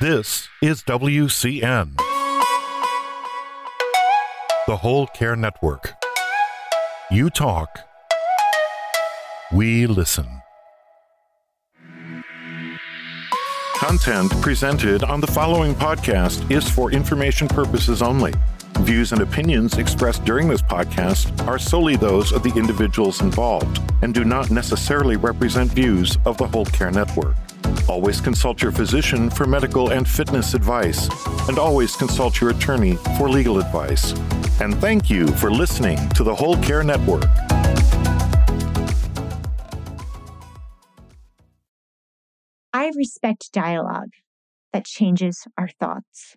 This is WCN, the Whole Care Network. You talk, we listen. Content presented on the following podcast is for information purposes only. Views and opinions expressed during this podcast are solely those of the individuals involved and do not necessarily represent views of the Whole Care Network. Always consult your physician for medical and fitness advice, and always consult your attorney for legal advice. And thank you for listening to the Whole Care Network. I respect dialogue that changes our thoughts.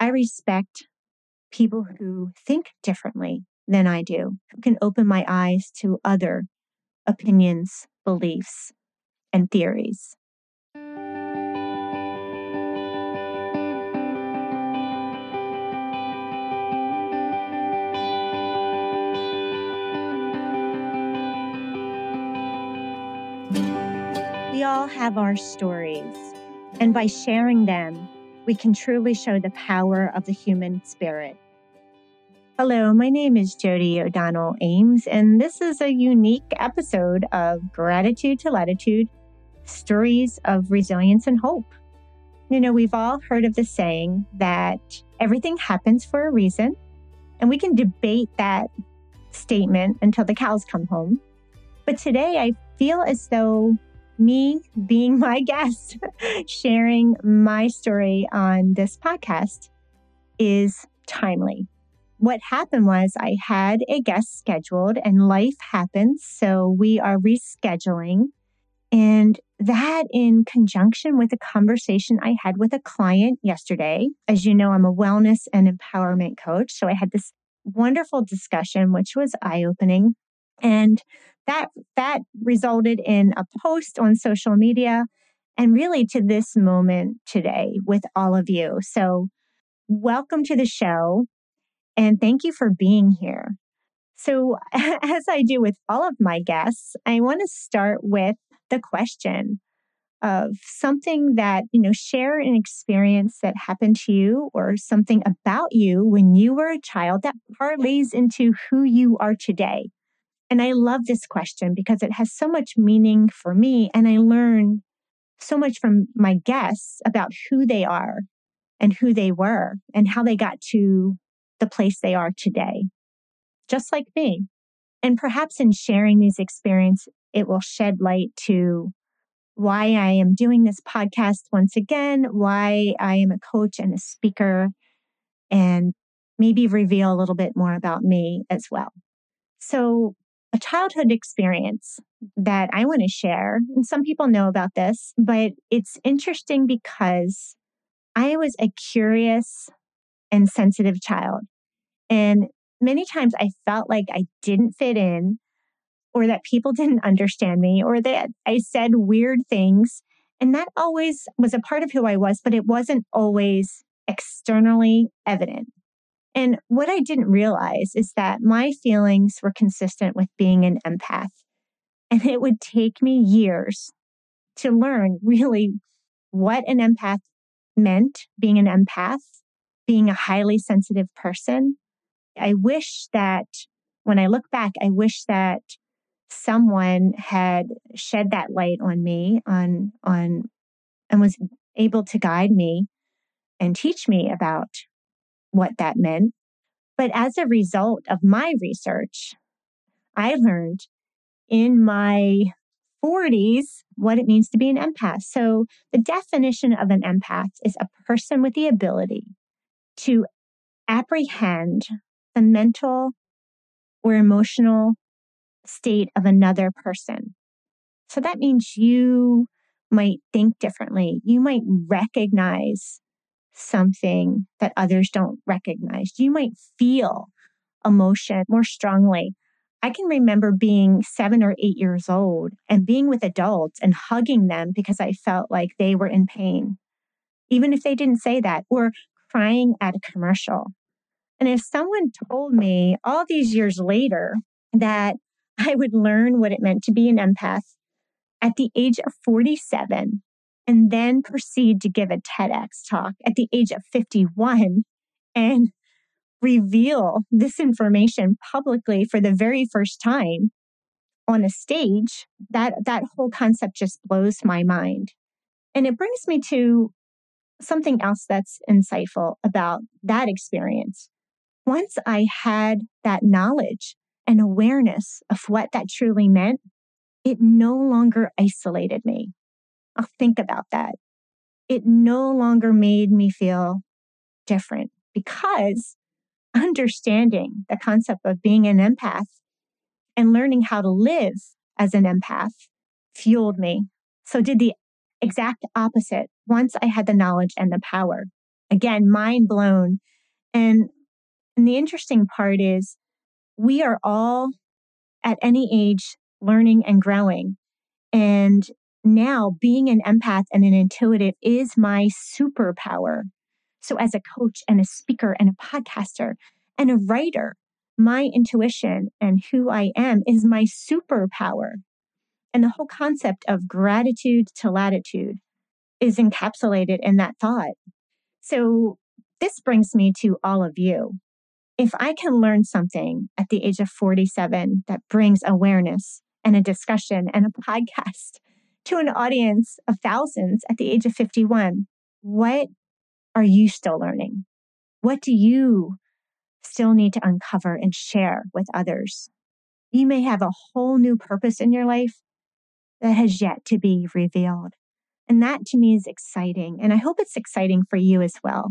I respect people who think differently than I do, who can open my eyes to other opinions, beliefs, and theories. We all have our stories, and by sharing them, we can truly show the power of the human spirit. Hello, my name is Jody O'Donnell Ames, and this is a unique episode of Gratitude to Latitude, Stories of Resilience and Hope. You know, we've all heard of the saying that everything happens for a reason, and we can debate that statement until the cows come home. But today, I feel as though me being my guest, sharing my story on this podcast is timely. What happened was I had a guest scheduled and life happened, so we are rescheduling. And that in conjunction with a conversation I had with a client yesterday. As you know, I'm a wellness and empowerment coach, so I had this wonderful discussion, which was eye-opening. And that resulted in a post on social media and really to this moment today with all of you. So welcome to the show and thank you for being here. So as I do with all of my guests, I want to start with the question of something that, you know, share an experience that happened to you or something about you when you were a child that parlays into who you are today. And I love this question because it has so much meaning for me, and I learn so much from my guests about who they are and who they were and how they got to the place they are today, just like me. And perhaps in sharing these experiences, it will shed light to why I am doing this podcast once again, why I am a coach and a speaker, and maybe reveal a little bit more about me as well. So, a childhood experience that I want to share, and some people know about this, but it's interesting because I was a curious and sensitive child. And many times I felt like I didn't fit in, or that people didn't understand me, or that I said weird things. And that always was a part of who I was, but it wasn't always externally evident. And what I didn't realize is that my feelings were consistent with being an empath. And it would take me years to learn really what an empath meant, being an empath, being a highly sensitive person. I wish that when I look back, I wish that someone had shed that light on me and was able to guide me and teach me about what that meant. But as a result of my research, I learned in my 40s what it means to be an empath. So the definition of an empath is a person with the ability to apprehend the mental or emotional state of another person. So that means you might think differently. You might recognize something that others don't recognize. You might feel emotion more strongly. I can remember being 7 or 8 years old and being with adults and hugging them because I felt like they were in pain, even if they didn't say that, or crying at a commercial. And if someone told me all these years later that I would learn what it meant to be an empath at the age of 47, and then proceed to give a TEDx talk at the age of 51 and reveal this information publicly for the very first time on a stage, that whole concept just blows my mind. And it brings me to something else that's insightful about that experience. Once I had that knowledge and awareness of what that truly meant, it no longer isolated me. I'll think about that. It no longer made me feel different, because understanding the concept of being an empath and learning how to live as an empath fueled me. So did the exact opposite once I had the knowledge and the power. Again, mind blown. And the interesting part is we are all at any age learning and growing. And now being an empath and an intuitive is my superpower. So as a coach and a speaker and a podcaster and a writer, my intuition and who I am is my superpower. And the whole concept of gratitude to latitude is encapsulated in that thought. So this brings me to all of you. If I can learn something at the age of 47 that brings awareness and a discussion and a podcast to an audience of thousands at the age of 51, what are you still learning? What do you still need to uncover and share with others? You may have a whole new purpose in your life that has yet to be revealed. And that to me is exciting. And I hope it's exciting for you as well.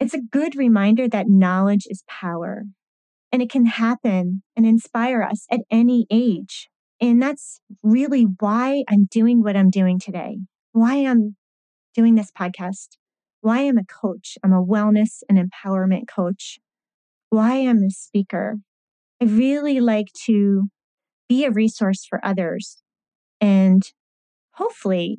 It's a good reminder that knowledge is power, and it can happen and inspire us at any age. And that's really why I'm doing what I'm doing today, why I'm doing this podcast, why I'm a coach. I'm a wellness and empowerment coach. Why I'm a speaker. I really like to be a resource for others. And hopefully,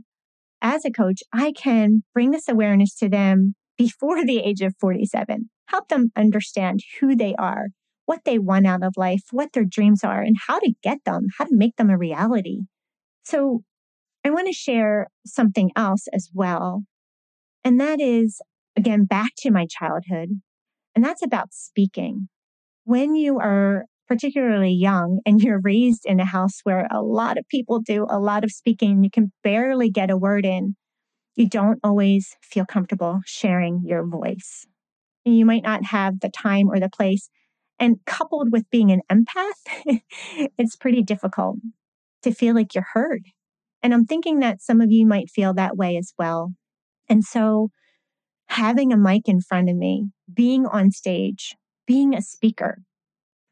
as a coach, I can bring this awareness to them before the age of 47, help them understand who they are, what they want out of life, what their dreams are, and how to get them, how to make them a reality. So I want to share something else as well. And that is, again, back to my childhood. And that's about speaking. When you are particularly young and you're raised in a house where a lot of people do a lot of speaking, you can barely get a word in, you don't always feel comfortable sharing your voice. You might not have the time or the place. And coupled with being an empath, it's pretty difficult to feel like you're heard. And I'm thinking that some of you might feel that way as well. And so having a mic in front of me, being on stage, being a speaker,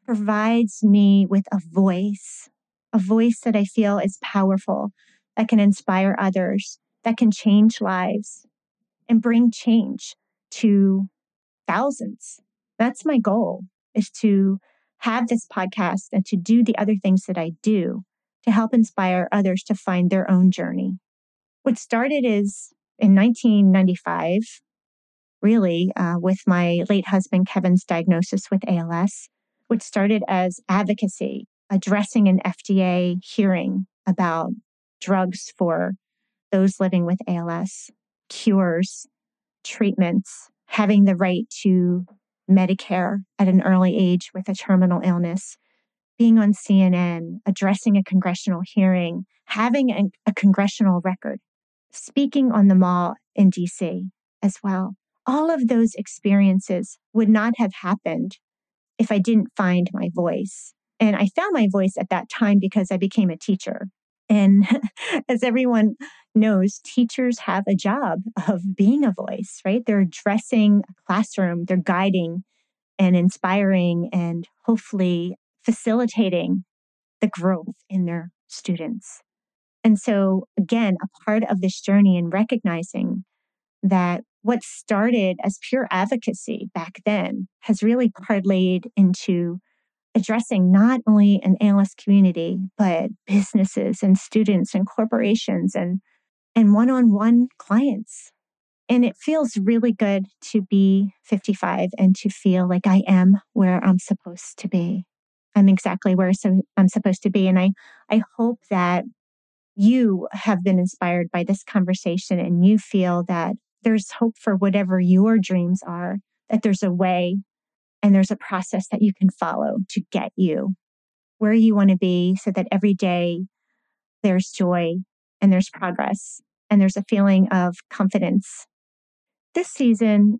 provides me with a voice that I feel is powerful, that can inspire others, that can change lives and bring change to thousands. That's my goal, is to have this podcast and to do the other things that I do to help inspire others to find their own journey. What started is in 1995, really, with my late husband, Kevin's diagnosis with ALS, which started as advocacy, addressing an FDA hearing about drugs for those living with ALS, cures, treatments, having the right to Medicare at an early age with a terminal illness, being on CNN, addressing a congressional hearing, having a congressional record, speaking on the mall in DC as well. All of those experiences would not have happened if I didn't find my voice. And I found my voice at that time because I became a teacher. And as everyone knows, teachers have a job of being a voice, right? They're addressing a classroom, they're guiding and inspiring and hopefully facilitating the growth in their students. And so again, a part of this journey and recognizing that what started as pure advocacy back then has really parlayed into addressing not only an ALS community, but businesses and students and corporations and one-on-one clients. And it feels really good to be 55 and to feel like I am where I'm supposed to be. I'm exactly where I'm supposed to be. And I hope that you have been inspired by this conversation and you feel that there's hope for whatever your dreams are, that there's a way and there's a process that you can follow to get you where you want to be so that every day there's joy and there's progress and there's a feeling of confidence. This season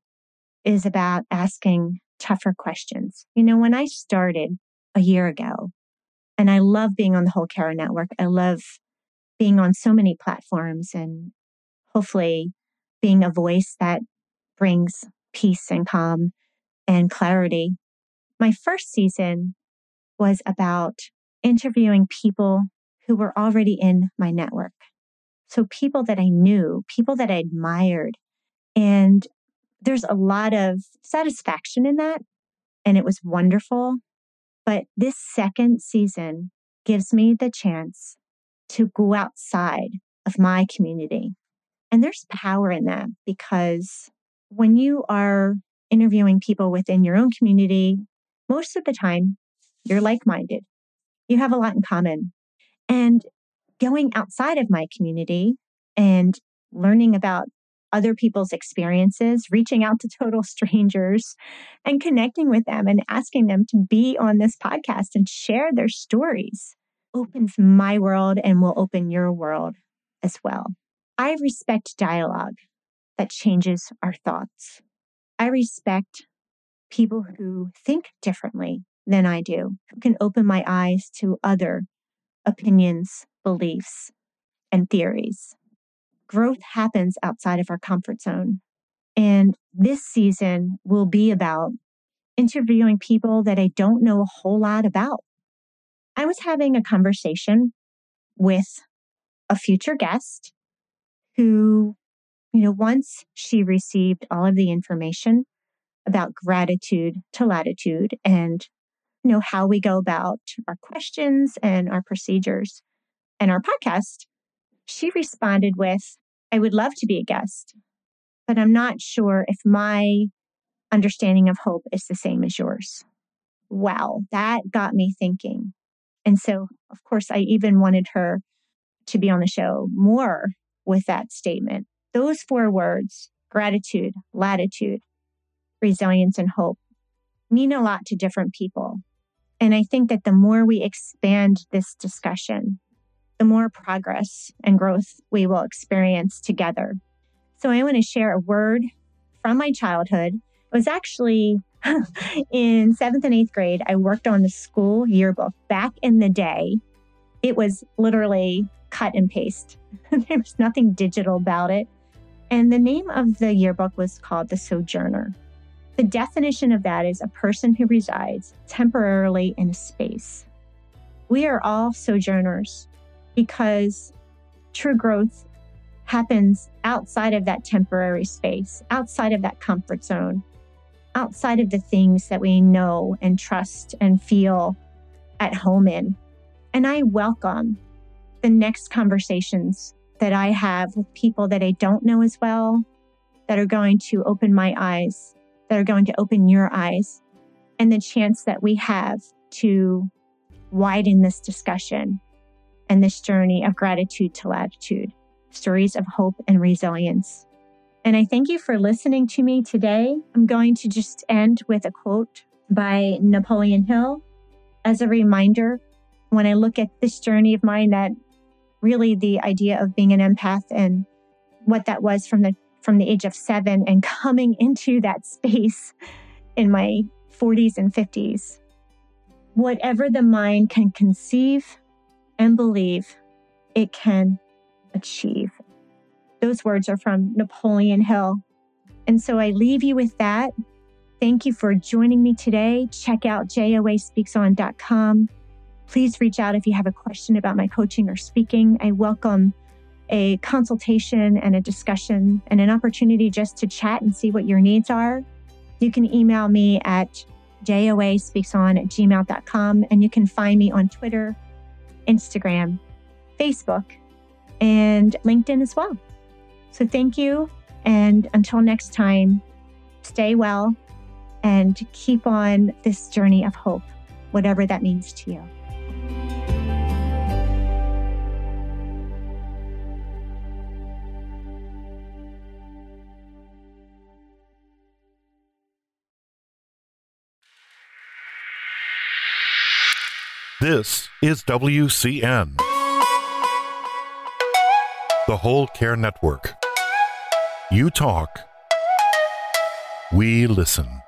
is about asking tougher questions. You know, when I started a year ago, and I love being on the Whole Care Network, I love being on so many platforms and hopefully being a voice that brings peace and calm and clarity. My first season was about interviewing people who were already in my network. So people that I knew, people that I admired. And there's a lot of satisfaction in that. And it was wonderful. But this second season gives me the chance to go outside of my community. And there's power in that because when you are interviewing people within your own community, most of the time, you're like-minded. You have a lot in common. And going outside of my community and learning about other people's experiences, reaching out to total strangers and connecting with them and asking them to be on this podcast and share their stories opens my world and will open your world as well. I respect dialogue that changes our thoughts. I respect people who think differently than I do, who can open my eyes to other opinions, beliefs, and theories. Growth happens outside of our comfort zone. And this season will be about interviewing people that I don't know a whole lot about. I was having a conversation with a future guest who, once she received all of the information about gratitude to latitude and how we go about our questions and our procedures and our podcast, she responded with, I would love to be a guest, but I'm not sure if my understanding of hope is the same as yours. Wow, that got me thinking. And so, of course, I even wanted her to be on the show more with that statement. Those four words, gratitude, latitude, resilience, and hope, mean a lot to different people. And I think that the more we expand this discussion, the more progress and growth we will experience together. So I want to share a word from my childhood. It was actually in 7th and 8th grade, I worked on the school yearbook. Back in the day, it was literally cut and paste. There was nothing digital about it. And the name of the yearbook was called The Sojourner. The definition of that is a person who resides temporarily in a space. We are all sojourners because true growth happens outside of that temporary space, outside of that comfort zone, outside of the things that we know and trust and feel at home in. And I welcome the next conversations that I have with people that I don't know as well, that are going to open my eyes, that are going to open your eyes, and the chance that we have to widen this discussion and this journey of gratitude to latitude, stories of hope and resilience. And I thank you for listening to me today. I'm going to just end with a quote by Napoleon Hill as a reminder. When I look at this journey of mine, that really the idea of being an empath and what that was from the age of 7 and coming into that space in my 40s and 50s. Whatever the mind can conceive and believe, it can achieve. Those words are from Napoleon Hill. And so I leave you with that. Thank you for joining me today. Check out joaspeakson.com. Please reach out if you have a question about my coaching or speaking. I welcome a consultation and a discussion and an opportunity just to chat and see what your needs are. You can email me at joaspeakson@gmail.com, and you can find me on Twitter, Instagram, Facebook, and LinkedIn as well. So thank you. And until next time, stay well and keep on this journey of hope, whatever that means to you. This is WCN, the Whole Care Network. You talk, we listen.